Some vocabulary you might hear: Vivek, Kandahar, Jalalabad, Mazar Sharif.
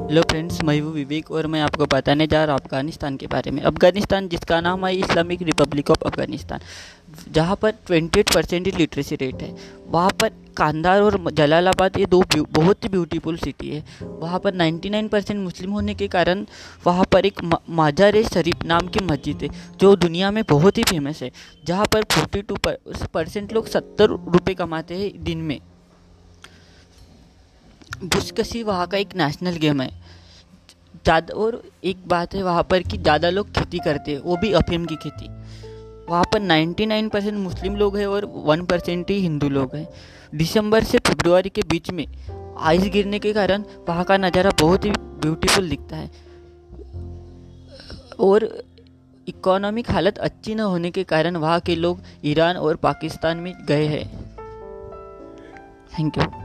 Hello friends, मैं हूँ विवेक और मैं आपको बताने जा रहा हूँ अफ़गानिस्तान के बारे में। अफ़गानिस्तान जिसका नाम है इस्लामिक रिपब्लिक ऑफ अफ़गानिस्तान, जहाँ पर 28% लिटरेसी रेट है, वहाँ पर कांदार और जलालाबाद ये दो बहुत ही ब्यूटीफुल सिटी है। वहाँ पर 99% मुस्लिम होने के कारण वहाँ पर एक माजार शरीफ नाम की मस्जिद है जो दुनिया में बहुत ही फेमस है, जहाँ पर 42% लोग 70 रुपये कमाते हैं दिन में। बुज़कशी वहाँ का एक नेशनल गेम है। ज़्यादा और एक बात है वहाँ पर कि ज़्यादा लोग खेती करते हैं, वो भी अफीम की खेती। वहाँ पर 99% मुस्लिम लोग हैं और 1% ही हिंदू लोग हैं। दिसंबर से फरवरी के बीच में आइस गिरने के कारण वहाँ का नज़ारा बहुत ही ब्यूटीफुल दिखता है और इकोनॉमिक हालत अच्छी न होने के कारण वहाँ के लोग ईरान और पाकिस्तान में गए हैं। Thank you.